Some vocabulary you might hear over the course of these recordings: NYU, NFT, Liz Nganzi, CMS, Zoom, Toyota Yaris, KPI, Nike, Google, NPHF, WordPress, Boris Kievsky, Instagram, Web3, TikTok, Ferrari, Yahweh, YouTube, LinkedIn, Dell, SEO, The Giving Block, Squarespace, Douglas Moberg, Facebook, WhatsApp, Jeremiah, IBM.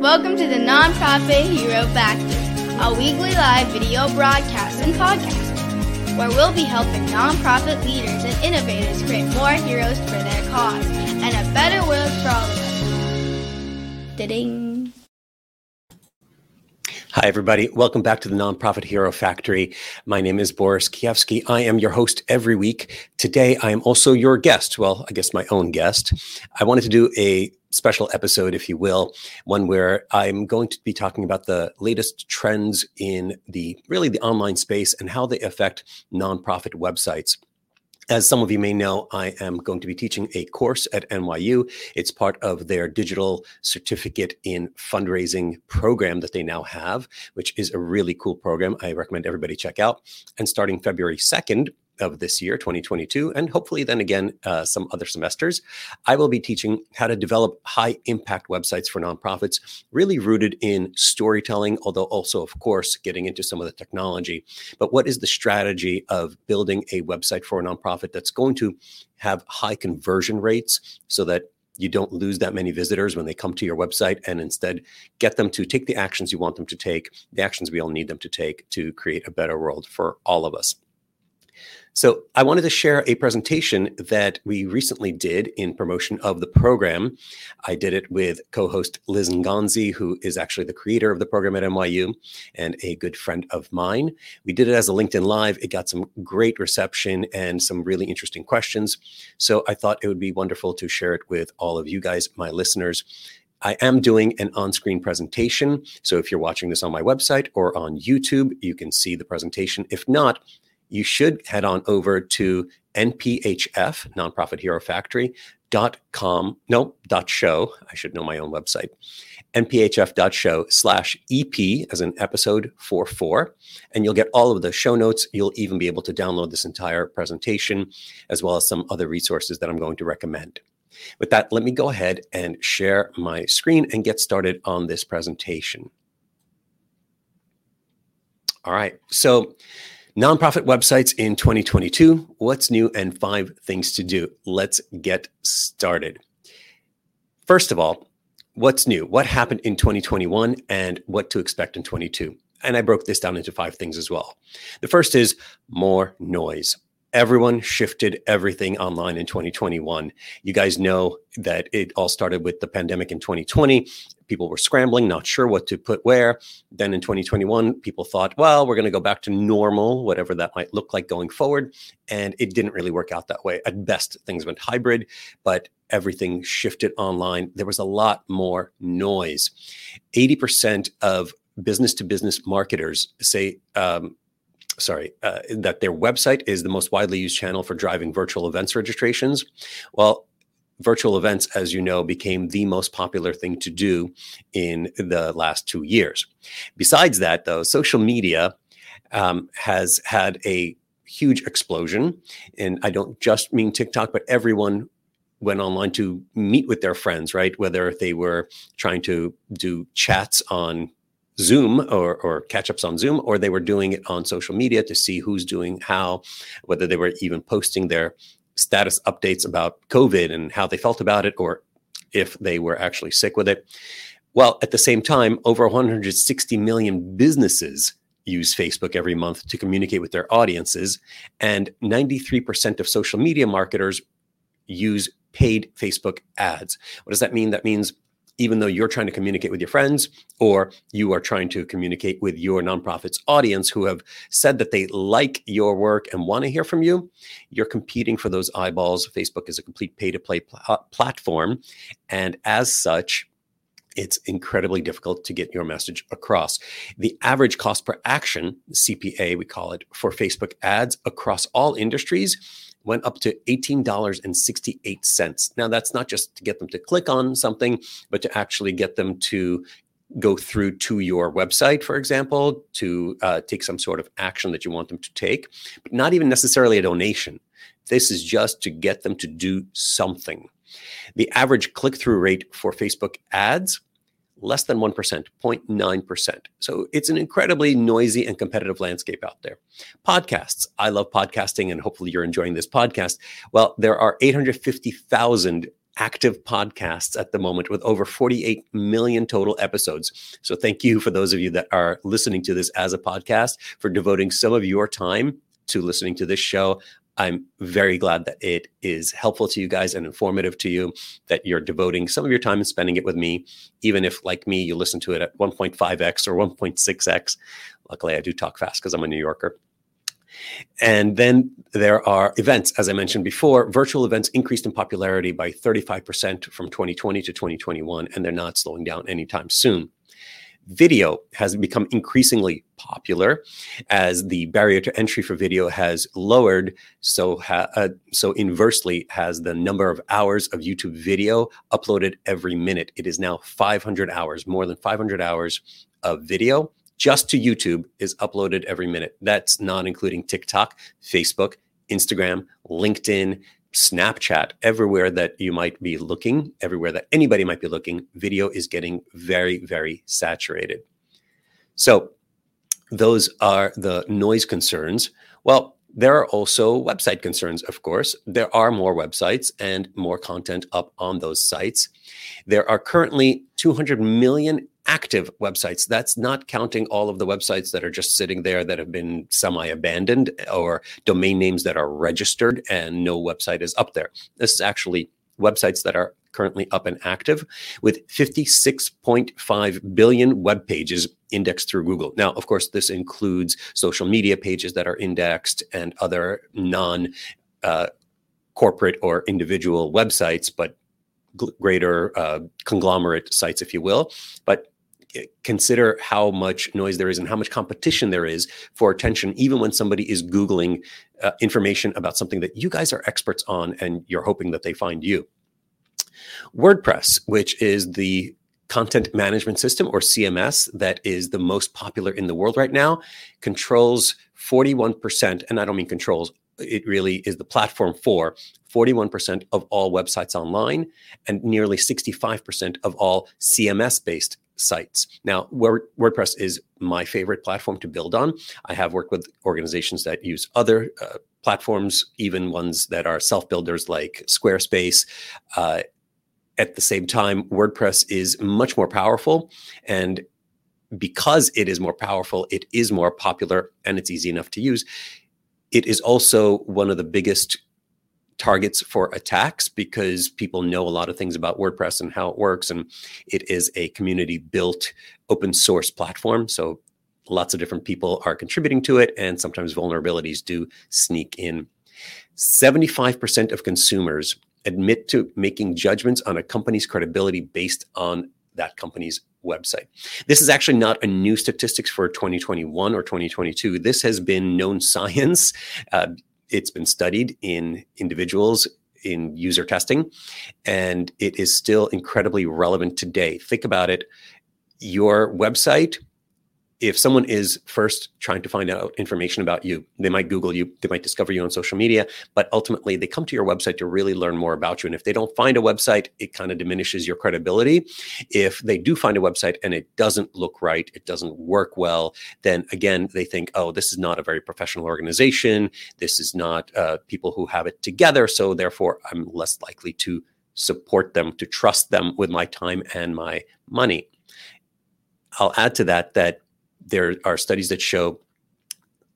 Welcome to the Nonprofit Hero Factory, a weekly live video broadcast and podcast where we'll be helping nonprofit leaders and innovators create more heroes for their cause and a better world for all of us. Da-ding. Hi, everybody. Welcome back to the Nonprofit Hero Factory. My name is Boris Kievsky. I am your host every week. Today, I am also your guest. Well, I guess my own guest. I wanted to do a special episode, if you will, one where I'm going to be talking about the latest trends in the online space and how they affect nonprofit websites. As some of you may know, I am going to be teaching a course at NYU. It's part of their digital certificate in fundraising program that they now have, which is a really cool program I recommend everybody check out. And starting February 2nd of this year, 2022, and hopefully then again some other semesters, I will be teaching how to develop high-impact websites for nonprofits, really rooted in storytelling, although also, of course, getting into some of the technology. But what is the strategy of building a website for a nonprofit that's going to have high conversion rates so that you don't lose that many visitors when they come to your website, and instead get them to take the actions you want them to take, the actions we all need them to take to create a better world for all of us. So I wanted to share a presentation that we recently did in promotion of the program. I did it with co-host Liz Nganzi, who is actually the creator of the program at NYU and a good friend of mine. We did it as a LinkedIn Live. It got some great reception and some really interesting questions. So I thought it would be wonderful to share it with all of you guys, my listeners. I am doing an on-screen presentation. So if you're watching this on my website or on YouTube, you can see the presentation. If not, you should head on over to NPHF, Nonprofit Hero Factory, .show. I should know my own website. nphf.show/EP as in episode 44. And you'll get all of the show notes. You'll even be able to download this entire presentation as well as some other resources that I'm going to recommend. With that, let me go ahead and share my screen and get started on this presentation. All right. So, nonprofit websites in 2022, what's new and 5 things to do. Let's get started. First of all, what's new? What happened in 2021 and what to expect in 2022? And I broke this down into 5 things as well. The first is more noise. Everyone shifted everything online in 2021. You guys know that it all started with the pandemic in 2020. People were scrambling, not sure what to put where. Then in 2021, people thought, well, we're going to go back to normal, whatever that might look like going forward. And it didn't really work out that way. At best, things went hybrid, but everything shifted online. There was a lot more noise. 80% of business-to-business marketers say, that their website is the most widely used channel for driving virtual events registrations. Well, virtual events, as you know, became the most popular thing to do in the last 2 years. Besides that, though, social media has had a huge explosion. And I don't just mean TikTok, but everyone went online to meet with their friends, right? Whether they were trying to do chats on Zoom or catch-ups on Zoom, or they were doing it on social media to see who's doing how, whether they were even posting their status updates about COVID and how they felt about it, or if they were actually sick with it. Well, at the same time, over 160 million businesses use Facebook every month to communicate with their audiences, and 93% of social media marketers use paid Facebook ads. What does that mean? That means even though you're trying to communicate with your friends or you are trying to communicate with your nonprofit's audience who have said that they like your work and want to hear from you, you're competing for those eyeballs. Facebook is a complete pay-to-play platform. And as such, it's incredibly difficult to get your message across. The average cost per action, CPA we call it, for Facebook ads across all industries went up to $18.68. Now, that's not just to get them to click on something, but to actually get them to go through to your website, for example, to take some sort of action that you want them to take, but not even necessarily a donation. This is just to get them to do something. The average click-through rate for Facebook ads, less than 1%, 0.9%. So it's an incredibly noisy and competitive landscape out there. Podcasts. I love podcasting, and hopefully you're enjoying this podcast. Well, there are 850,000 active podcasts at the moment with over 48 million total episodes. So thank you for those of you that are listening to this as a podcast for devoting some of your time to listening to this show. I'm very glad that it is helpful to you guys and informative to you, that you're devoting some of your time and spending it with me, even if, like me, you listen to it at 1.5x or 1.6x. Luckily, I do talk fast because I'm a New Yorker. And then there are events. As I mentioned before, virtual events increased in popularity by 35% from 2020 to 2021, and they're not slowing down anytime soon. Video has become increasingly popular as the barrier to entry for video has lowered. So inversely has the number of hours of YouTube video uploaded every minute. It is now 500 hours, more than 500 hours of video just to YouTube is uploaded every minute. That's not including TikTok, Facebook, Instagram, LinkedIn, Snapchat. Everywhere that you might be looking, everywhere that anybody might be looking, video is getting very, very saturated. So those are the noise concerns. Well, there are also website concerns, of course. There are more websites and more content up on those sites. There are currently 200 million active websites. That's not counting all of the websites that are just sitting there that have been semi-abandoned, or domain names that are registered and no website is up there. This is actually websites that are currently up and active, with 56.5 billion web pages indexed through Google. Now, of course, this includes social media pages that are indexed and other non-corporate or individual websites, but greater conglomerate sites, if you will. But consider how much noise there is and how much competition there is for attention, even when somebody is Googling information about something that you guys are experts on and you're hoping that they find you. WordPress, which is the content management system, or CMS, that is the most popular in the world right now, controls 41%, and I don't mean controls, it really is the platform for 41% of all websites online and nearly 65% of all CMS-based sites. Now, WordPress is my favorite platform to build on. I have worked with organizations that use other platforms, even ones that are self-builders like Squarespace. At the same time, WordPress is much more powerful, and because it is more powerful, it is more popular and it's easy enough to use. It is also one of the biggest targets for attacks because people know a lot of things about WordPress and how it works, and it is a community-built open source platform. So lots of different people are contributing to it, and sometimes vulnerabilities do sneak in. 75% of consumers admit to making judgments on a company's credibility based on that company's website. This is actually not a new statistics for 2021 or 2022. This has been known science. It's been studied in individuals in user testing, and it is still incredibly relevant today. Think about it. Your website, if someone is first trying to find out information about you, they might Google you, they might discover you on social media, but ultimately they come to your website to really learn more about you. And if they don't find a website, it kind of diminishes your credibility. If they do find a website and it doesn't look right, it doesn't work well, then again, they think, oh, this is not a very professional organization. This is not people who have it together. So therefore, I'm less likely to support them, to trust them with my time and my money. I'll add to that there are studies that show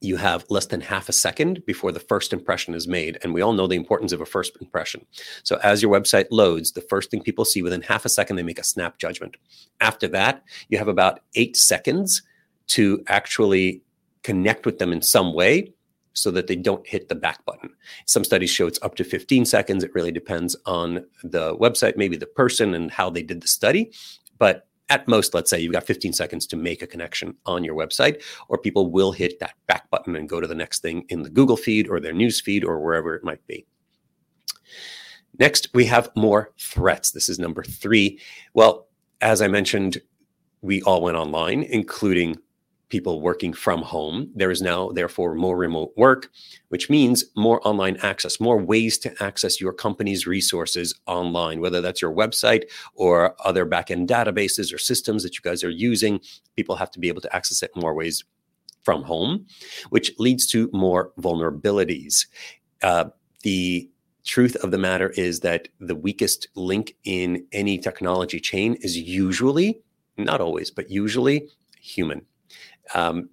you have less than half a second before the first impression is made. And we all know the importance of a first impression. So as your website loads, the first thing people see within half a second, they make a snap judgment. After that, you have about 8 seconds to actually connect with them in some way so that they don't hit the back button. Some studies show it's up to 15 seconds. It really depends on the website, maybe the person and how they did the study. But at most, let's say you've got 15 seconds to make a connection on your website, or people will hit that back button and go to the next thing in the Google feed or their news feed or wherever it might be. Next, we have more threats. This is number 3. Well, as I mentioned, we all went online, including people working from home. There is now, therefore, more remote work, which means more online access, more ways to access your company's resources online, whether that's your website or other back-end databases or systems that you guys are using. People have to be able to access it in more ways from home, which leads to more vulnerabilities. The truth of the matter is that the weakest link in any technology chain is usually, not always, but usually human.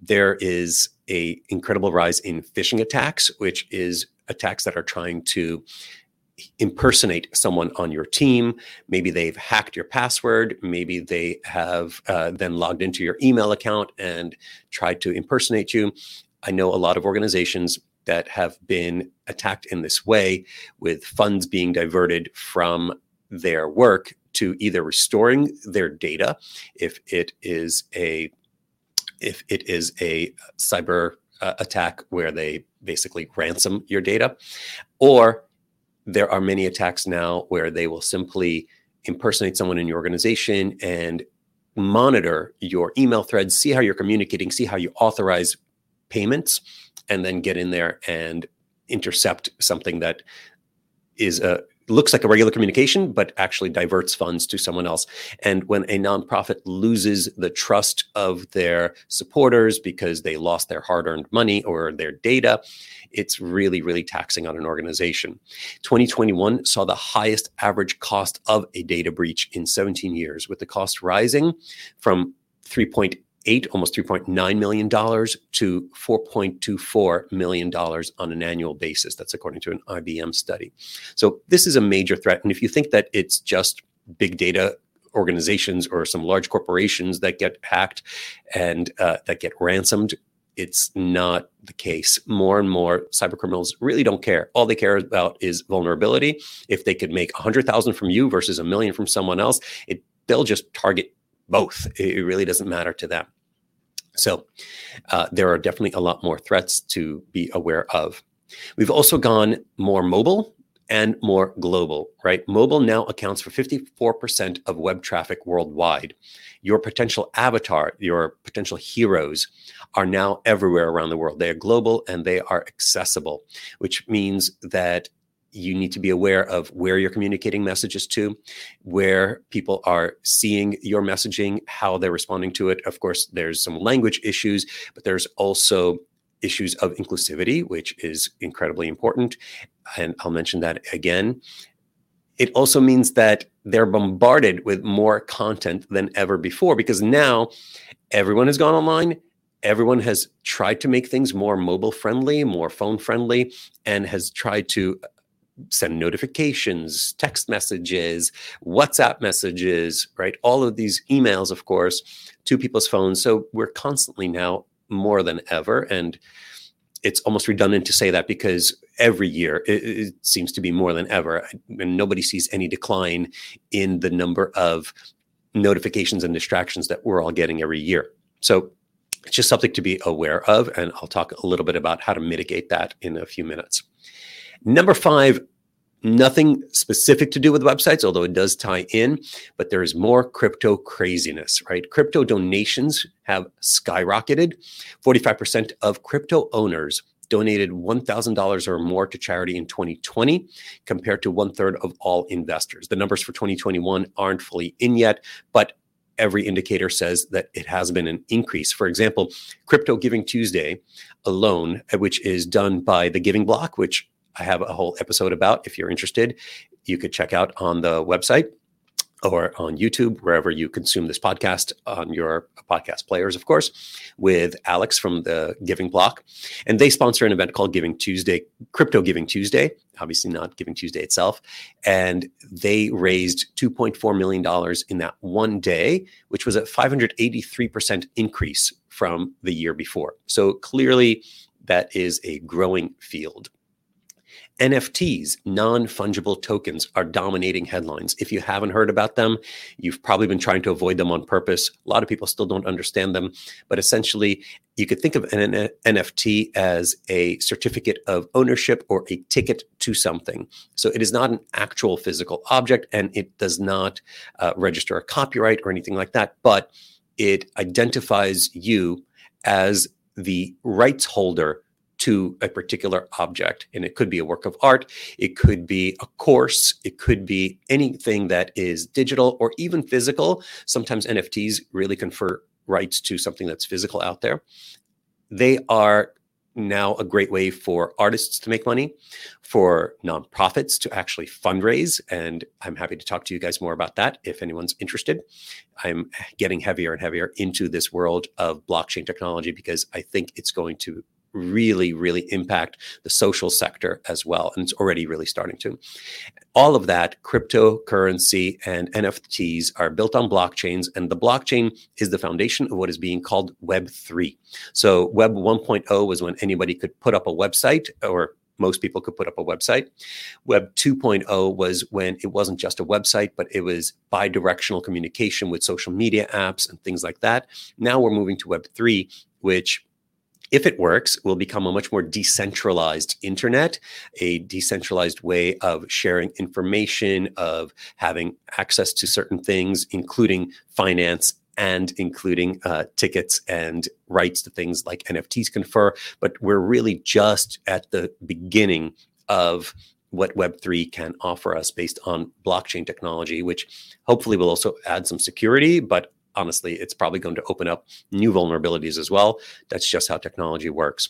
There is a incredible rise in phishing attacks, which is attacks that are trying to impersonate someone on your team. Maybe they've hacked your password. Maybe they have then logged into your email account and tried to impersonate you. I know a lot of organizations that have been attacked in this way, with funds being diverted from their work to either restoring their data, if it is a cyber attack where they basically ransom your data, or there are many attacks now where they will simply impersonate someone in your organization and monitor your email threads, see how you're communicating, see how you authorize payments, and then get in there and intercept something that is looks like a regular communication, but actually diverts funds to someone else. And when a nonprofit loses the trust of their supporters because they lost their hard-earned money or their data, it's really, really taxing on an organization. 2021 saw the highest average cost of a data breach in 17 years, with the cost rising from almost $3.9 million to $4.24 million on an annual basis. That's according to an IBM study. So this is a major threat. And if you think that it's just big data organizations or some large corporations that get hacked and that get ransomed, it's not the case. More and more cyber criminals really don't care. All they care about is vulnerability. If they could make 100,000 from you versus a million from someone else, they'll just target both. It really doesn't matter to them. So there are definitely a lot more threats to be aware of. We've also gone more mobile and more global, right? Mobile now accounts for 54% of web traffic worldwide. Your potential avatar, your potential heroes are now everywhere around the world. They are global and they are accessible, which means that you need to be aware of where you're communicating messages to, where people are seeing your messaging, how they're responding to it. Of course, there's some language issues, but there's also issues of inclusivity, which is incredibly important. And I'll mention that again. It also means that they're bombarded with more content than ever before, because now everyone has gone online. Everyone has tried to make things more mobile friendly, more phone friendly, and has tried to send notifications, text messages, WhatsApp messages, right? All of these emails, of course, to people's phones. So we're constantly now more than ever. And it's almost redundant to say that, because every year it seems to be more than ever. And nobody sees any decline in the number of notifications and distractions that we're all getting every year. So it's just something to be aware of. And I'll talk a little bit about how to mitigate that in a few minutes. Number 5, nothing specific to do with websites, although it does tie in, but there is more crypto craziness, right? Crypto donations have skyrocketed. 45% of crypto owners donated $1,000 or more to charity in 2020, compared to 1/3 of all investors. The numbers for 2021 aren't fully in yet, but every indicator says that it has been an increase. For example, Crypto Giving Tuesday alone, which is done by The Giving Block, which I have a whole episode about. If you're interested, you could check out on the website or on YouTube, wherever you consume this podcast, on your podcast players, of course, with Alex from The Giving Block. And they sponsor an event called Giving Tuesday, Crypto Giving Tuesday, obviously not Giving Tuesday itself. And they raised $2.4 million in that one day, which was a 583% increase from the year before. So clearly that is a growing field. NFTs, non-fungible tokens, are dominating headlines. If you haven't heard about them, you've probably been trying to avoid them on purpose. A lot of people still don't understand them, but essentially you could think of an NFT as a certificate of ownership or a ticket to something. So it is not an actual physical object, and it does not register a copyright or anything like that, but it identifies you as the rights holder to a particular object. And it could be a work of art, it could be a course, it could be anything that is digital or even physical. Sometimes NFTs really confer rights to something that's physical out there. They are now a great way for artists to make money, for nonprofits to actually fundraise. And I'm happy to talk to you guys more about that if anyone's interested. I'm getting heavier and heavier into this world of blockchain technology because I think it's going to really, really impact the social sector as well. And it's already really starting to. All of that, cryptocurrency and NFTs are built on blockchains. And the blockchain is the foundation of what is being called Web3. So Web 1.0 was when anybody could put up a website, or most people could put up a website. Web 2.0 was when it wasn't just a website, but it was bi-directional communication with social media apps and things like that. Now we're moving to Web 3, which, if it works, will become a much more decentralized internet, a decentralized way of sharing information, of having access to certain things, including finance and including tickets and rights to things like NFTs confer. But we're really just at the beginning of what Web3 can offer us based on blockchain technology, which hopefully will also add some security, but honestly, it's probably going to open up new vulnerabilities as well. That's just how technology works.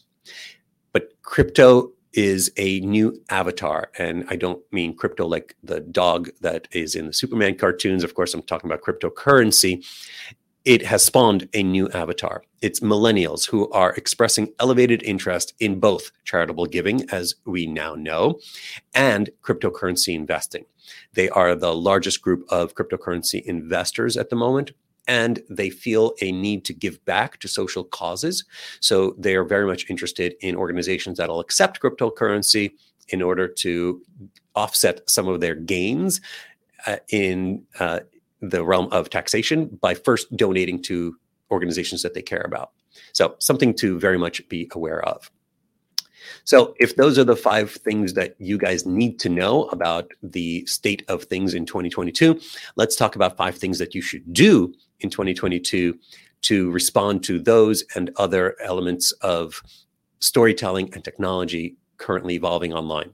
But crypto is a new avatar. And I don't mean crypto like the dog that is in the Superman cartoons. Of course, I'm talking about cryptocurrency. It has spawned a new avatar. It's millennials who are expressing elevated interest in both charitable giving, as we now know, and cryptocurrency investing. They are the largest group of cryptocurrency investors at the moment, and they feel a need to give back to social causes. So they are very much interested in organizations that will accept cryptocurrency in order to offset some of their gains in the realm of taxation by first donating to organizations that they care about. So something to very much be aware of. So if those are the five things that you guys need to know about the state of things in 2022, let's talk about five things that you should do in 2022 to respond to those and other elements of storytelling and technology currently evolving online.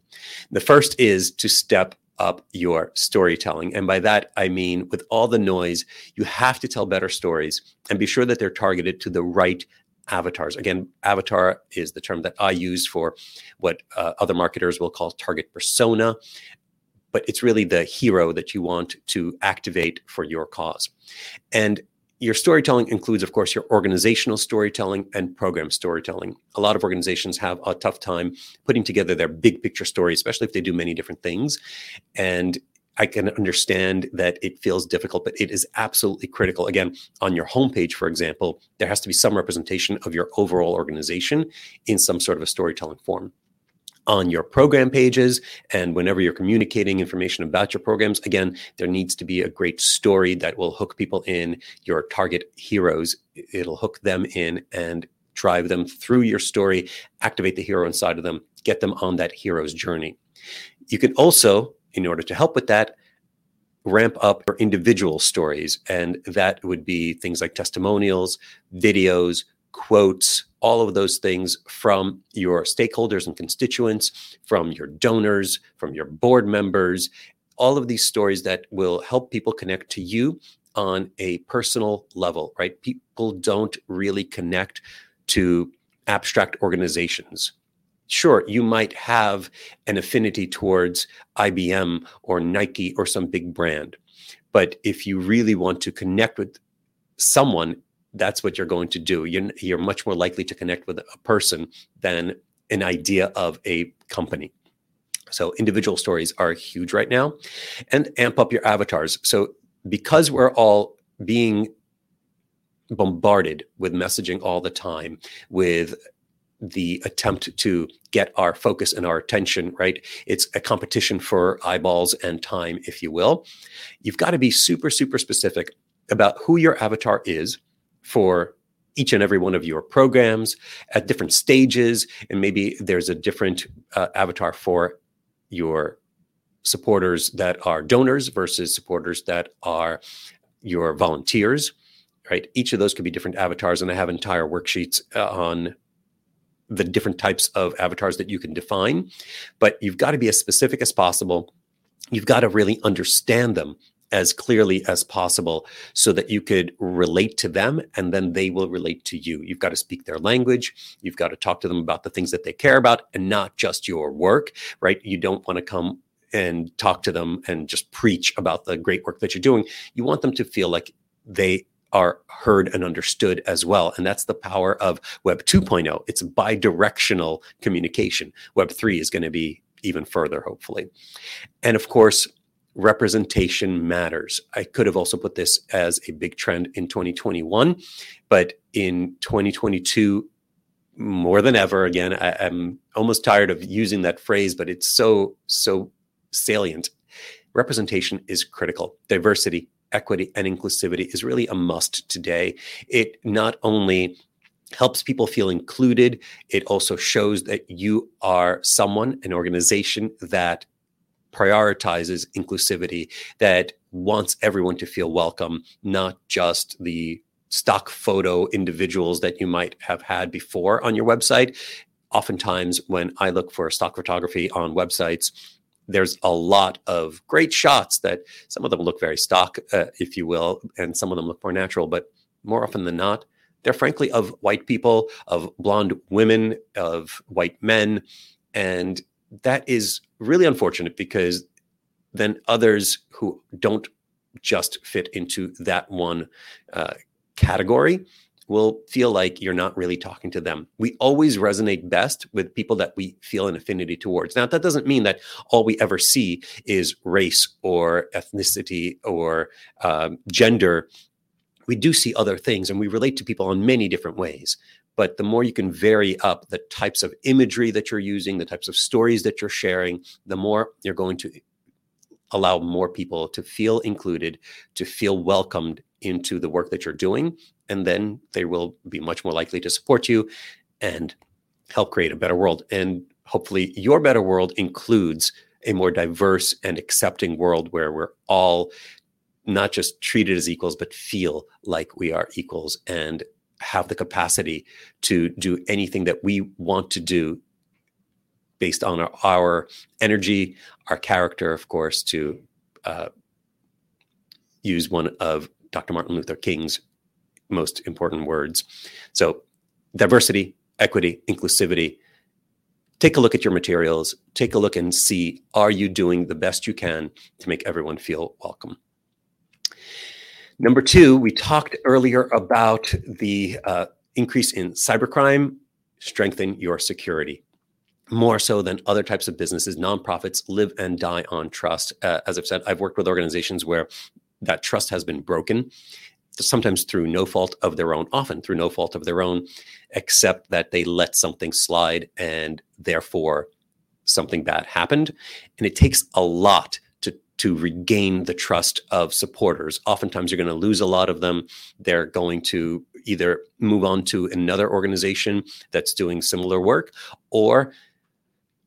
The first is to step up your storytelling. And by that, I mean, with all the noise, you have to tell better stories and be sure that they're targeted to the right avatars. Again, avatar is the term that I use for what other marketers will call target persona, but it's really the hero that you want to activate for your cause. And your storytelling includes, of course, your organizational storytelling and program storytelling. A lot of organizations have a tough time putting together their big picture story, especially if they do many different things. And I can understand that it feels difficult, but it is absolutely critical. Again, on your homepage, for example, there has to be some representation of your overall organization in some sort of a storytelling form. On your program pages and whenever you're communicating information about your programs, again, there needs to be a great story that will hook people in, your target heroes. It'll hook them in and drive them through your story, activate the hero inside of them, get them on that hero's journey. You can also, in order to help with that, ramp up your individual stories. And that would be things like testimonials, videos, quotes, all of those things from your stakeholders and constituents, from your donors, from your board members, all of these stories that will help people connect to you on a personal level, right? People don't really connect to abstract organizations. Sure, you might have an affinity towards IBM or Nike or some big brand, but if you really want to connect with someone, that's what you're going to do. You're much more likely to connect with a person than an idea of a company. So individual stories are huge right now. And amp up your avatars. So because we're all being bombarded with messaging all the time, with the attempt to get our focus and our attention, right? It's a competition for eyeballs and time, if you will. You've got to be super, super specific about who your avatar is for each and every one of your programs at different stages. And maybe there's a different avatar for your supporters that are donors versus supporters that are your volunteers, right? Each of those could be different avatars. And I have entire worksheets on the different types of avatars that you can define, but you've got to be as specific as possible. You've got to really understand them as clearly as possible so that you could relate to them and then they will relate to you. You've got to speak their language. You've got to talk to them about the things that they care about and not just your work, right? You don't want to come and talk to them and just preach about the great work that you're doing. You want them to feel like they are heard and understood as well. And that's the power of Web 2.0. It's bi-directional communication. Web 3 is going to be even further, hopefully. And of course, representation matters. I could have also put this as a big trend in 2021, but in 2022, more than ever, again, I'm almost tired of using that phrase, but it's so salient. Representation is critical. Diversity, equity, and inclusivity is really a must today. It not only helps people feel included, it also shows that you are someone, an organization that prioritizes inclusivity, that wants everyone to feel welcome, not just the stock photo individuals that you might have had before on your website. Oftentimes when I look for stock photography on websites, there's a lot of great shots that some of them look very stock, if you will, and some of them look more natural, but more often than not, they're frankly of white people, of blonde women, of white men. And that is really unfortunate because then others who don't just fit into that one category will feel like you're not really talking to them. We always resonate best with people that we feel an affinity towards. Now, that doesn't mean that all we ever see is race or ethnicity or gender. We do see other things and we relate to people in many different ways. But the more you can vary up the types of imagery that you're using, the types of stories that you're sharing, the more you're going to allow more people to feel included, to feel welcomed into the work that you're doing. And then they will be much more likely to support you and help create a better world. And hopefully your better world includes a more diverse and accepting world where we're all not just treated as equals, but feel like we are equals and have the capacity to do anything that we want to do based on our energy, our character, of course, to use one of Dr. Martin Luther King's most important words. So diversity, equity, inclusivity. Take a look at your materials. Take a look and see, are you doing the best you can to make everyone feel welcome? Number two, we talked earlier about the increase in cybercrime. Strengthen your security. More so than other types of businesses, nonprofits live and die on trust. As I've said, I've worked with organizations where that trust has been broken, sometimes through no fault of their own, often through no fault of their own, except that they let something slide and therefore something bad happened. And it takes a lot to regain the trust of supporters. Oftentimes you're going to lose a lot of them. They're going to either move on to another organization that's doing similar work, or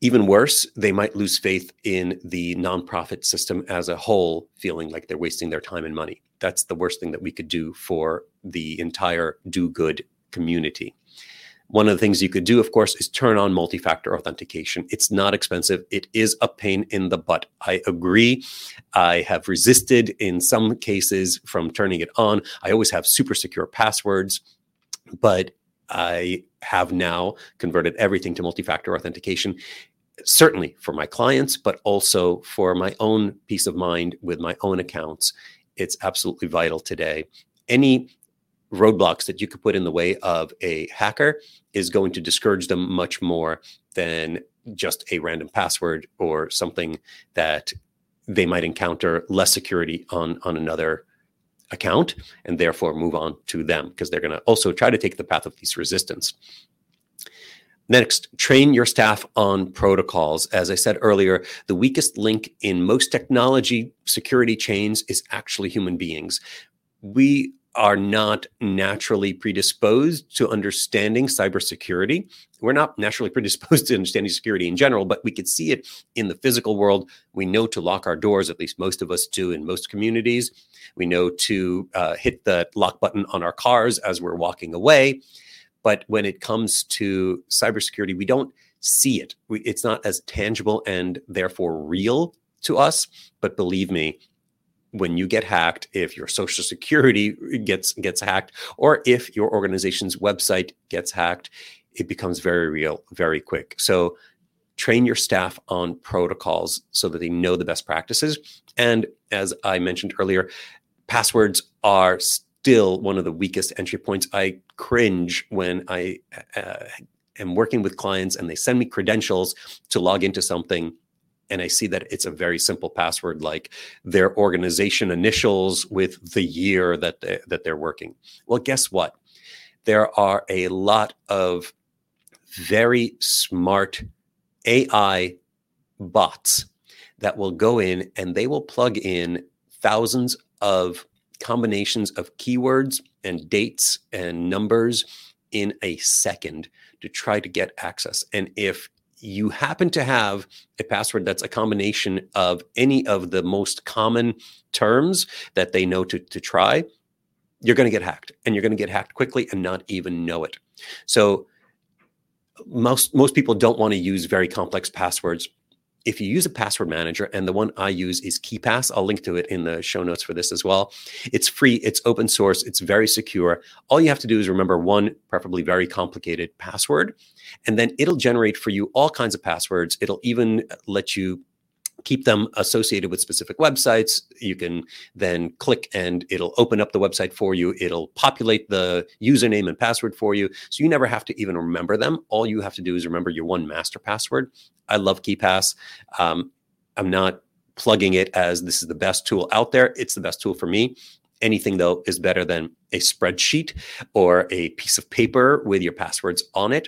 even worse, they might lose faith in the nonprofit system as a whole, feeling like they're wasting their time and money. That's the worst thing that we could do for the entire do-good community. One of the things you could do, of course, is turn on multi-factor authentication. It's not expensive. It is a pain in the butt. I agree. I have resisted in some cases from turning it on. I always have super secure passwords, but I have now converted everything to multi-factor authentication, certainly for my clients, but also for my own peace of mind with my own accounts. It's absolutely vital today. Any roadblocks that you could put in the way of a hacker is going to discourage them much more than just a random password or something that they might encounter less security on another account, and therefore move on to them because they're going to also try to take the path of least resistance. Next, train your staff on protocols. As I said earlier, the weakest link in most technology security chains is actually human beings. We are not naturally predisposed to understanding cybersecurity. We're not naturally predisposed to understanding security in general, but we could see it in the physical world. We know to lock our doors, at least most of us do in most communities. We know to hit the lock button on our cars as we're walking away. But when it comes to cybersecurity, we don't see it. It's not as tangible and therefore real to us. But believe me, when you get hacked, if your social security gets hacked, or if your organization's website gets hacked, it becomes very real, very quick. So train your staff on protocols so that they know the best practices. And as I mentioned earlier, passwords are still one of the weakest entry points. I cringe when I am working with clients and they send me credentials to log into something, and I see that it's a very simple password, like their organization initials with the year that they're working. Well, guess what? There are a lot of very smart AI bots that will go in and they will plug in thousands of combinations of keywords and dates and numbers in a second to try to get access. And if you happen to have a password that's a combination of any of the most common terms that they know to try, you're going to get hacked, and you're going to get hacked quickly and not even know it. So most people don't want to use very complex passwords. If you use a password manager, and the one I use is KeePass, I'll link to it in the show notes for this as well. It's free, it's open source, it's very secure. All you have to do is remember one, preferably very complicated password, and then it'll generate for you all kinds of passwords. It'll even let you keep them associated with specific websites. You can then click and it'll open up the website for you. It'll populate the username and password for you. So you never have to even remember them. All you have to do is remember your one master password. I love KeePass. I'm not plugging it as this is the best tool out there. It's the best tool for me. Anything, though, is better than a spreadsheet or a piece of paper with your passwords on it.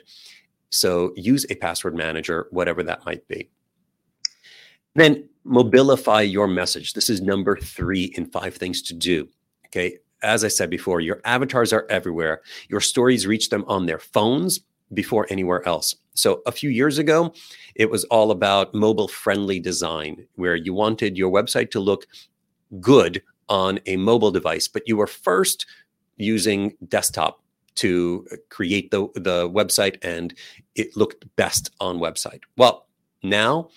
So use a password manager, whatever that might be. Then mobilify your message. This is number 3 in 5 things to do. Okay. As I said before, your avatars are everywhere. Your stories reach them on their phones before anywhere else. So a few years ago, it was all about mobile-friendly design, where you wanted your website to look good on a mobile device, but you were first using desktop to create the website, and it looked best on website. Well, now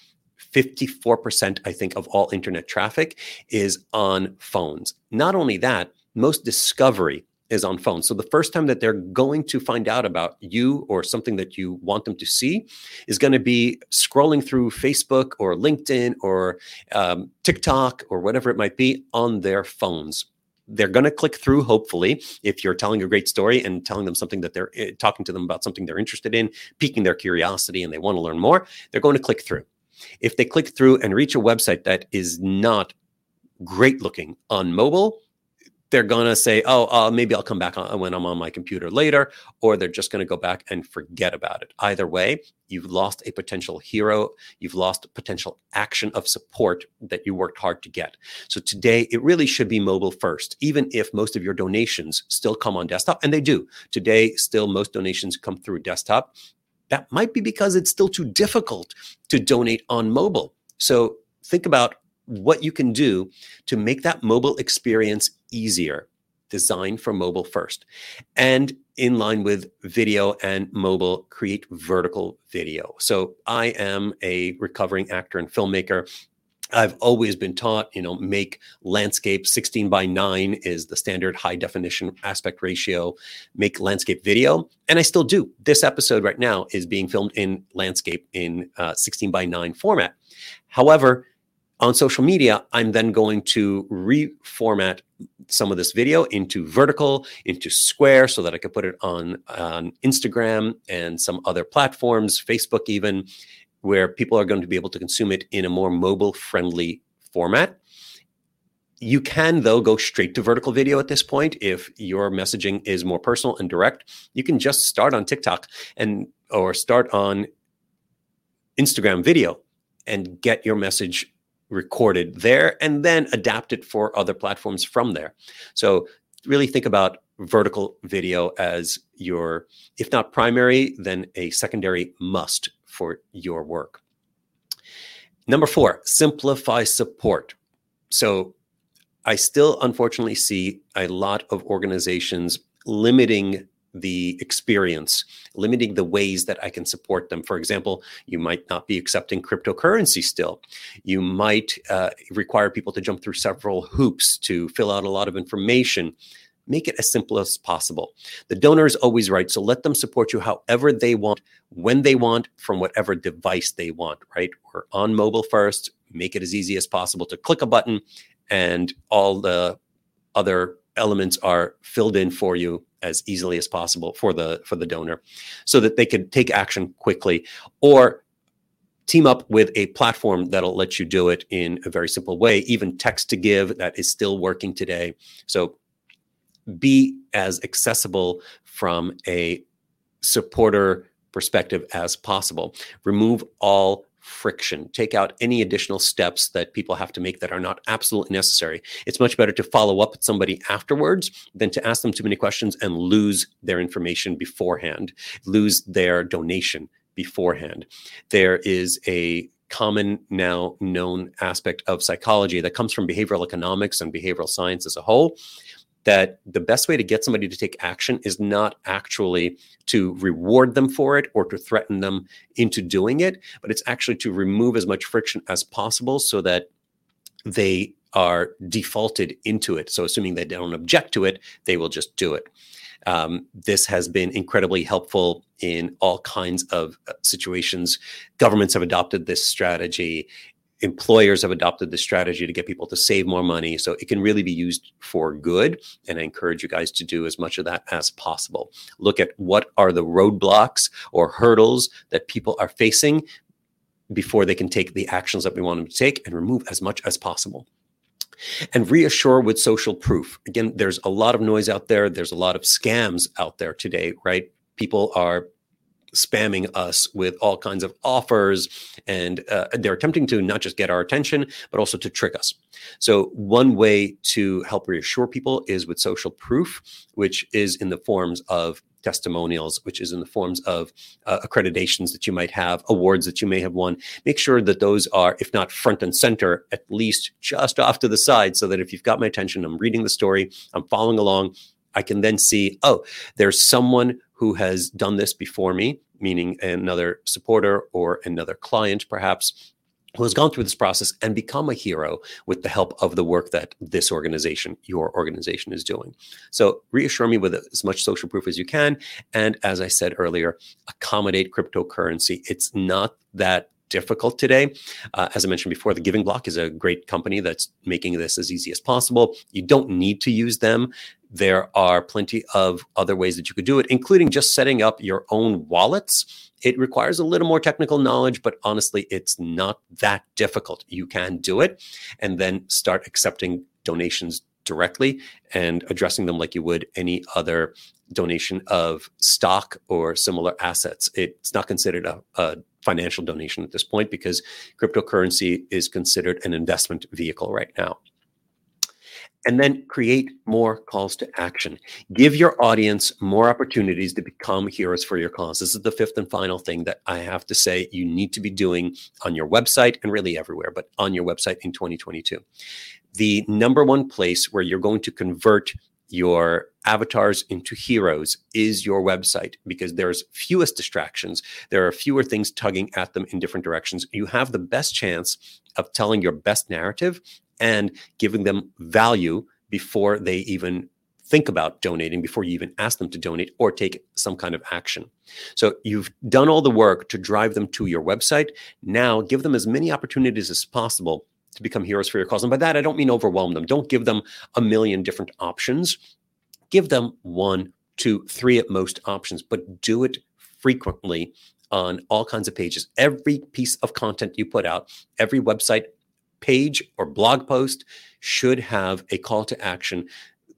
54%, I think, of all internet traffic is on phones. Not only that, most discovery is on phones. So the first time that they're going to find out about you or something that you want them to see is going to be scrolling through Facebook or LinkedIn or TikTok or whatever it might be on their phones. They're going to click through, hopefully, if you're telling a great story and telling them something that they're talking to them about, something they're interested in, piquing their curiosity, and they want to learn more. They're going to click through. If they click through and reach a website that is not great looking on mobile, they're going to say, maybe I'll come back when I'm on my computer later, or they're just going to go back and forget about it. Either way, you've lost a potential hero. You've lost a potential action of support that you worked hard to get. So today, it really should be mobile first, even if most of your donations still come on desktop, and they do. Today, still most donations come through desktop. That might be because it's still too difficult to donate on mobile. So think about what you can do to make that mobile experience easier. Design for mobile first. And in line with video and mobile, create vertical video. So I am a recovering actor and filmmaker. I've always been taught, make landscape 16:9 is the standard high definition aspect ratio, make landscape video. And I still do. This episode right now is being filmed in landscape in 16:9 format. However, on social media, I'm then going to reformat some of this video into vertical, into square, so that I could put it on Instagram and some other platforms, Facebook even, where people are going to be able to consume it in a more mobile-friendly format. You can, though, go straight to vertical video at this point. If your messaging is more personal and direct, you can just start on TikTok or start on Instagram video and get your message recorded there and then adapt it for other platforms from there. So really think about vertical video as your, if not primary, then a secondary must for your work. Number 4, simplify support. So I still unfortunately see a lot of organizations limiting the experience, limiting the ways that I can support them. For example, you might not be accepting cryptocurrency still. You might require people to jump through several hoops to fill out a lot of information. Make it as simple as possible. The donor is always right, so let them support you however they want, when they want, from whatever device they want, right? We're on mobile first. Make it as easy as possible to click a button, and all the other elements are filled in for you as easily as possible for the donor, so that they could take action quickly, or team up with a platform that'll let you do it in a very simple way. Even text to give, that is still working today. So be as accessible from a supporter perspective as possible. Remove all friction. Take out any additional steps that people have to make that are not absolutely necessary. It's much better to follow up with somebody afterwards than to ask them too many questions and lose their information beforehand, lose their donation beforehand. There is a common now known aspect of psychology that comes from behavioral economics and behavioral science as a whole, that the best way to get somebody to take action is not actually to reward them for it or to threaten them into doing it, but it's actually to remove as much friction as possible so that they are defaulted into it. So assuming they don't object to it, they will just do it. This has been incredibly helpful in all kinds of situations. Governments have adopted this strategy. Employers have adopted this strategy to get people to save more money. So it can really be used for good. And I encourage you guys to do as much of that as possible. Look at what are the roadblocks or hurdles that people are facing before they can take the actions that we want them to take, and remove as much as possible. And reassure with social proof. Again, there's a lot of noise out there. There's a lot of scams out there today, right? People are spamming us with all kinds of offers, and they're attempting to not just get our attention, but also to trick us. So one way to help reassure people is with social proof, which is in the forms of testimonials, which is in the forms of accreditations that you might have, awards that you may have won. Make sure that those are, if not front and center, at least just off to the side, so that if you've got my attention, I'm reading the story, I'm following along, I can then see, oh, there's someone who has done this before me, meaning another supporter or another client perhaps, who has gone through this process and become a hero with the help of the work that this organization, your organization, is doing. So reassure me with as much social proof as you can. And as I said earlier, accommodate cryptocurrency. It's not that difficult today. As I mentioned before, The Giving Block is a great company that's making this as easy as possible. You don't need to use them. There are plenty of other ways that you could do it, including just setting up your own wallets. It requires a little more technical knowledge, but honestly, it's not that difficult. You can do it, and then start accepting donations directly and addressing them like you would any other donation of stock or similar assets. It's not considered a financial donation at this point, because cryptocurrency is considered an investment vehicle right now. And then create more calls to action. Give your audience more opportunities to become heroes for your cause. This is the fifth and final thing that I have to say you need to be doing on your website, and really everywhere, but on your website in 2022. The number one place where you're going to convert your avatars into heroes is your website, because there's fewest distractions. There are fewer things tugging at them in different directions. You have the best chance of telling your best narrative and giving them value before they even think about donating, before you even ask them to donate or take some kind of action. So you've done all the work to drive them to your website. Now give them as many opportunities as possible to become heroes for your cause. And by that, I don't mean overwhelm them. Don't give them 1 million different options. Give them 1, 2, 3 at most options, but do it frequently on all kinds of pages. Every piece of content you put out, every website page or blog post should have a call to action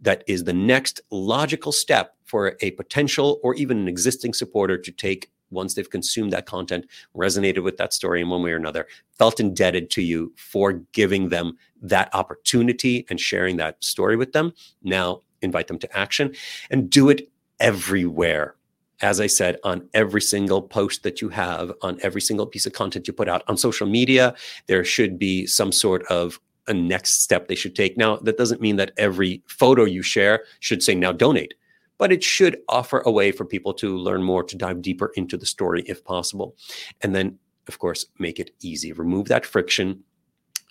that is the next logical step for a potential or even an existing supporter to take once they've consumed that content, resonated with that story in one way or another, felt indebted to you for giving them that opportunity and sharing that story with them. Now invite them to action, and do it everywhere. As I said, on every single post that you have, on every single piece of content you put out on social media, there should be some sort of a next step they should take. Now, that doesn't mean that every photo you share should say, now donate. but it should offer a way for people to learn more, to dive deeper into the story if possible. And then, of course, make it easy. Remove that friction.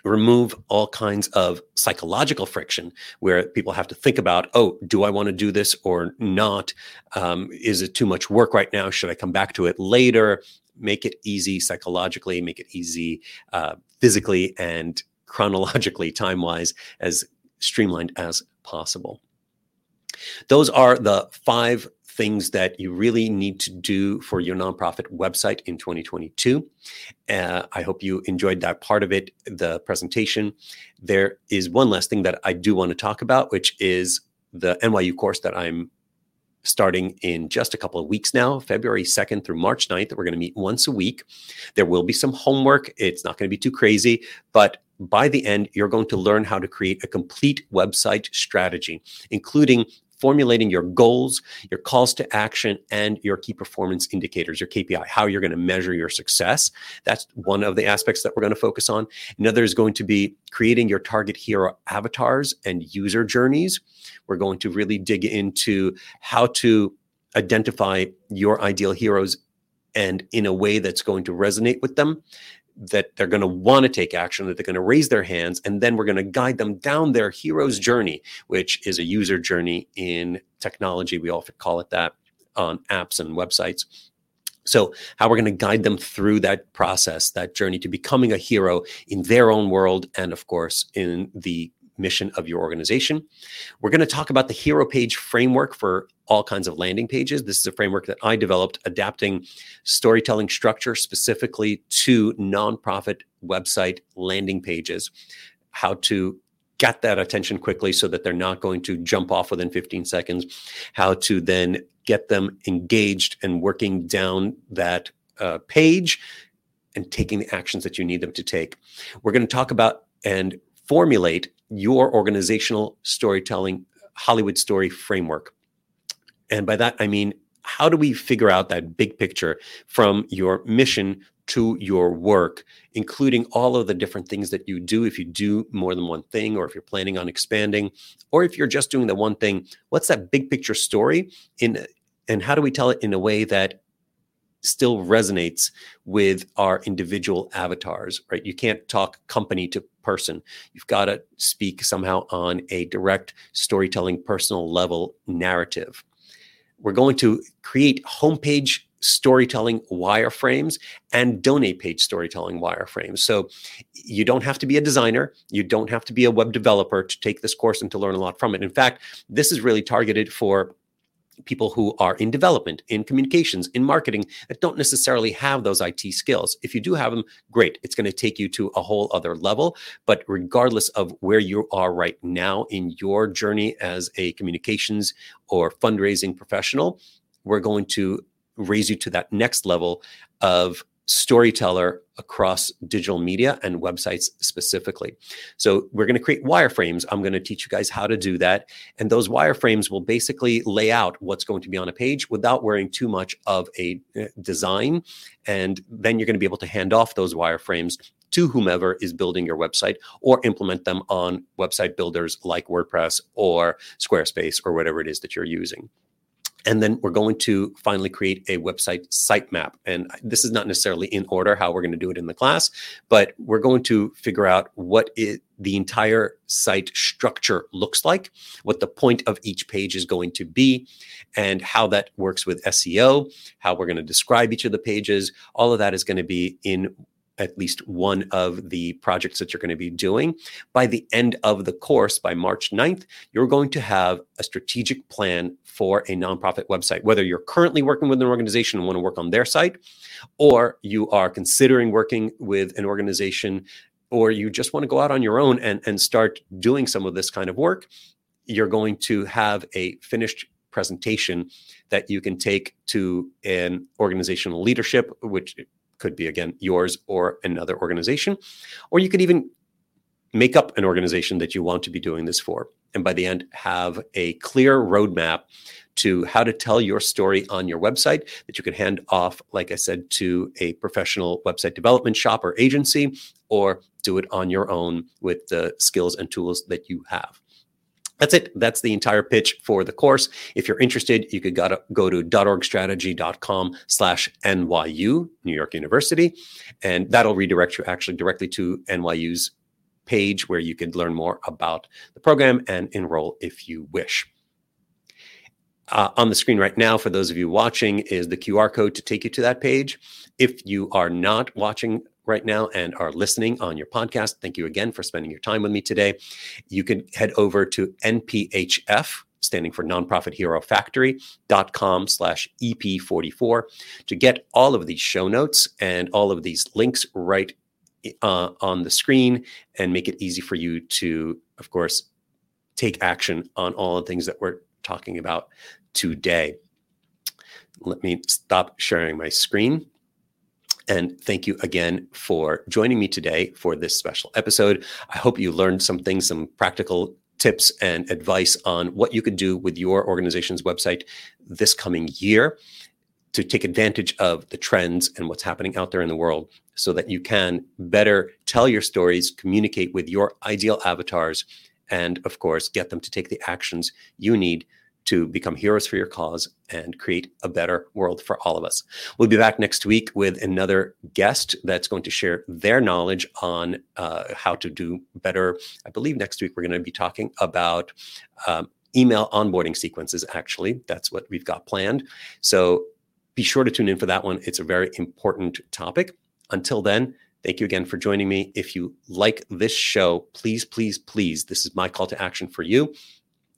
Remove all kinds of psychological friction where people have to think about, oh, do I want to do this or not? Is it too much work right now? Should I come back to it later? Make it easy psychologically, make it easy physically, and chronologically, time-wise, as streamlined as possible. Those are the five things that you really need to do for your nonprofit website in 2022. I hope you enjoyed that part of it, the presentation. There is one last thing that I do want to talk about, which is the NYU course that I'm starting in just a couple of weeks now, February 2nd through March 9th. We're going to meet once a week. There will be some homework. It's not going to be too crazy, but by the end, you're going to learn how to create a complete website strategy, including formulating your goals, your calls to action, and your key performance indicators, your KPI, how you're going to measure your success. That's one of the aspects that we're going to focus on. Another is going to be creating your target hero avatars and user journeys. We're going to really dig into how to identify your ideal heroes and in a way that's going to resonate with them, that they're going to want to take action, that they're going to raise their hands, and then we're going to guide them down their hero's journey, which is a user journey in technology. We often call it that on apps and websites. So how we're going to guide them through that process, that journey to becoming a hero in their own world and, of course, in the mission of your organization. We're going to talk about the hero page framework for all kinds of landing pages. This is a framework that I developed, adapting storytelling structure specifically to nonprofit website landing pages, how to get that attention quickly so that they're not going to jump off within 15 seconds, how to then get them engaged and working down that page and taking the actions that you need them to take. We're going to talk about and formulate your organizational storytelling Hollywood story framework. And by that, I mean, how do we figure out that big picture from your mission to your work, including all of the different things that you do? If you do more than one thing, or if you're planning on expanding, or if you're just doing the one thing, what's that big picture story in, and how do we tell it in a way that still resonates with our individual avatars, right? You can't talk company to person. You've got to speak somehow on a direct storytelling, personal level narrative. We're going to create homepage storytelling wireframes and donate page storytelling wireframes. So you don't have to be a designer. You don't have to be a web developer to take this course and to learn a lot from it. In fact, this is really targeted for people who are in development, in communications, in marketing, that don't necessarily have those IT skills. If you do have them, great. It's going to take you to a whole other level. But regardless of where you are right now in your journey as a communications or fundraising professional, we're going to raise you to that next level of storyteller across digital media and websites specifically. So we're going to create wireframes. I'm going to teach you guys how to do that. And those wireframes will basically lay out what's going to be on a page without wearing too much of a design. And then you're going to be able to hand off those wireframes to whomever is building your website, or implement them on website builders like WordPress or Squarespace or whatever it is that you're using. And then we're going to finally create a website sitemap. And this is not necessarily in order how we're going to do it in the class, but we're going to figure out what the entire site structure looks like, what the point of each page is going to be, and how that works with SEO, how we're going to describe each of the pages. All of that is going to be in at least one of the projects that you're going to be doing. By the end of the course, by March 9th, you're going to have a strategic plan for a nonprofit website, whether you're currently working with an organization and want to work on their site, or you are considering working with an organization, or you just want to go out on your own and start doing some of this kind of work. You're going to have a finished presentation that you can take to an organizational leadership, which could be, again, yours or another organization, or you could even make up an organization that you want to be doing this for. And by the end, have a clear roadmap to how to tell your story on your website that you could hand off, like I said, to a professional website development shop or agency, or do it on your own with the skills and tools that you have. That's it. That's the entire pitch for the course. If you're interested, you could go to .orgstrategy.com/NYU, New York University, and that'll redirect you actually directly to NYU's page where you could learn more about the program and enroll if you wish. On the screen right now, for those of you watching, is the QR code to take you to that page. If you are not watching right now and are listening on your podcast, thank you again for spending your time with me today. You can head over to NPHF, standing for Nonprofit Hero Factory.com/EP44 to get all of these show notes and all of these links right on the screen, and make it easy for you to, of course, take action on all the things that we're talking about today. Let me stop sharing my screen. And thank you again for joining me today for this special episode. I hope you learned some things, some practical tips and advice on what you could do with your organization's website this coming year to take advantage of the trends and what's happening out there in the world so that you can better tell your stories, communicate with your ideal avatars, and, of course, get them to take the actions you need to become heroes for your cause and create a better world for all of us. We'll be back next week with another guest that's going to share their knowledge on how to do better. I believe next week we're going to be talking about email onboarding sequences, actually. That's what we've got planned. So be sure to tune in for that one. It's a very important topic. Until then, thank you again for joining me. If you like this show, please, please, please, this is my call to action for you.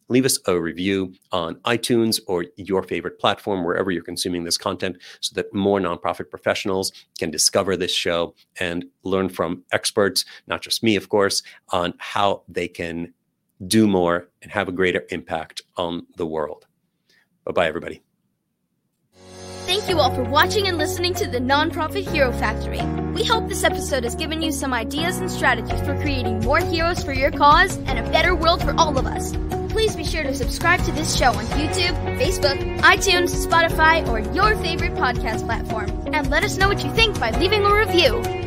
Leave us a review on iTunes or your favorite platform, wherever you're consuming this content, so that more nonprofit professionals can discover this show and learn from experts, not just me, of course, on how they can do more and have a greater impact on the world. Bye-bye, everybody. Thank you all for watching and listening to the Nonprofit Hero Factory. We hope this episode has given you some ideas and strategies for creating more heroes for your cause and a better world for all of us. Please be sure to subscribe to this show on YouTube, Facebook, iTunes, Spotify, or your favorite podcast platform. And let us know what you think by leaving a review.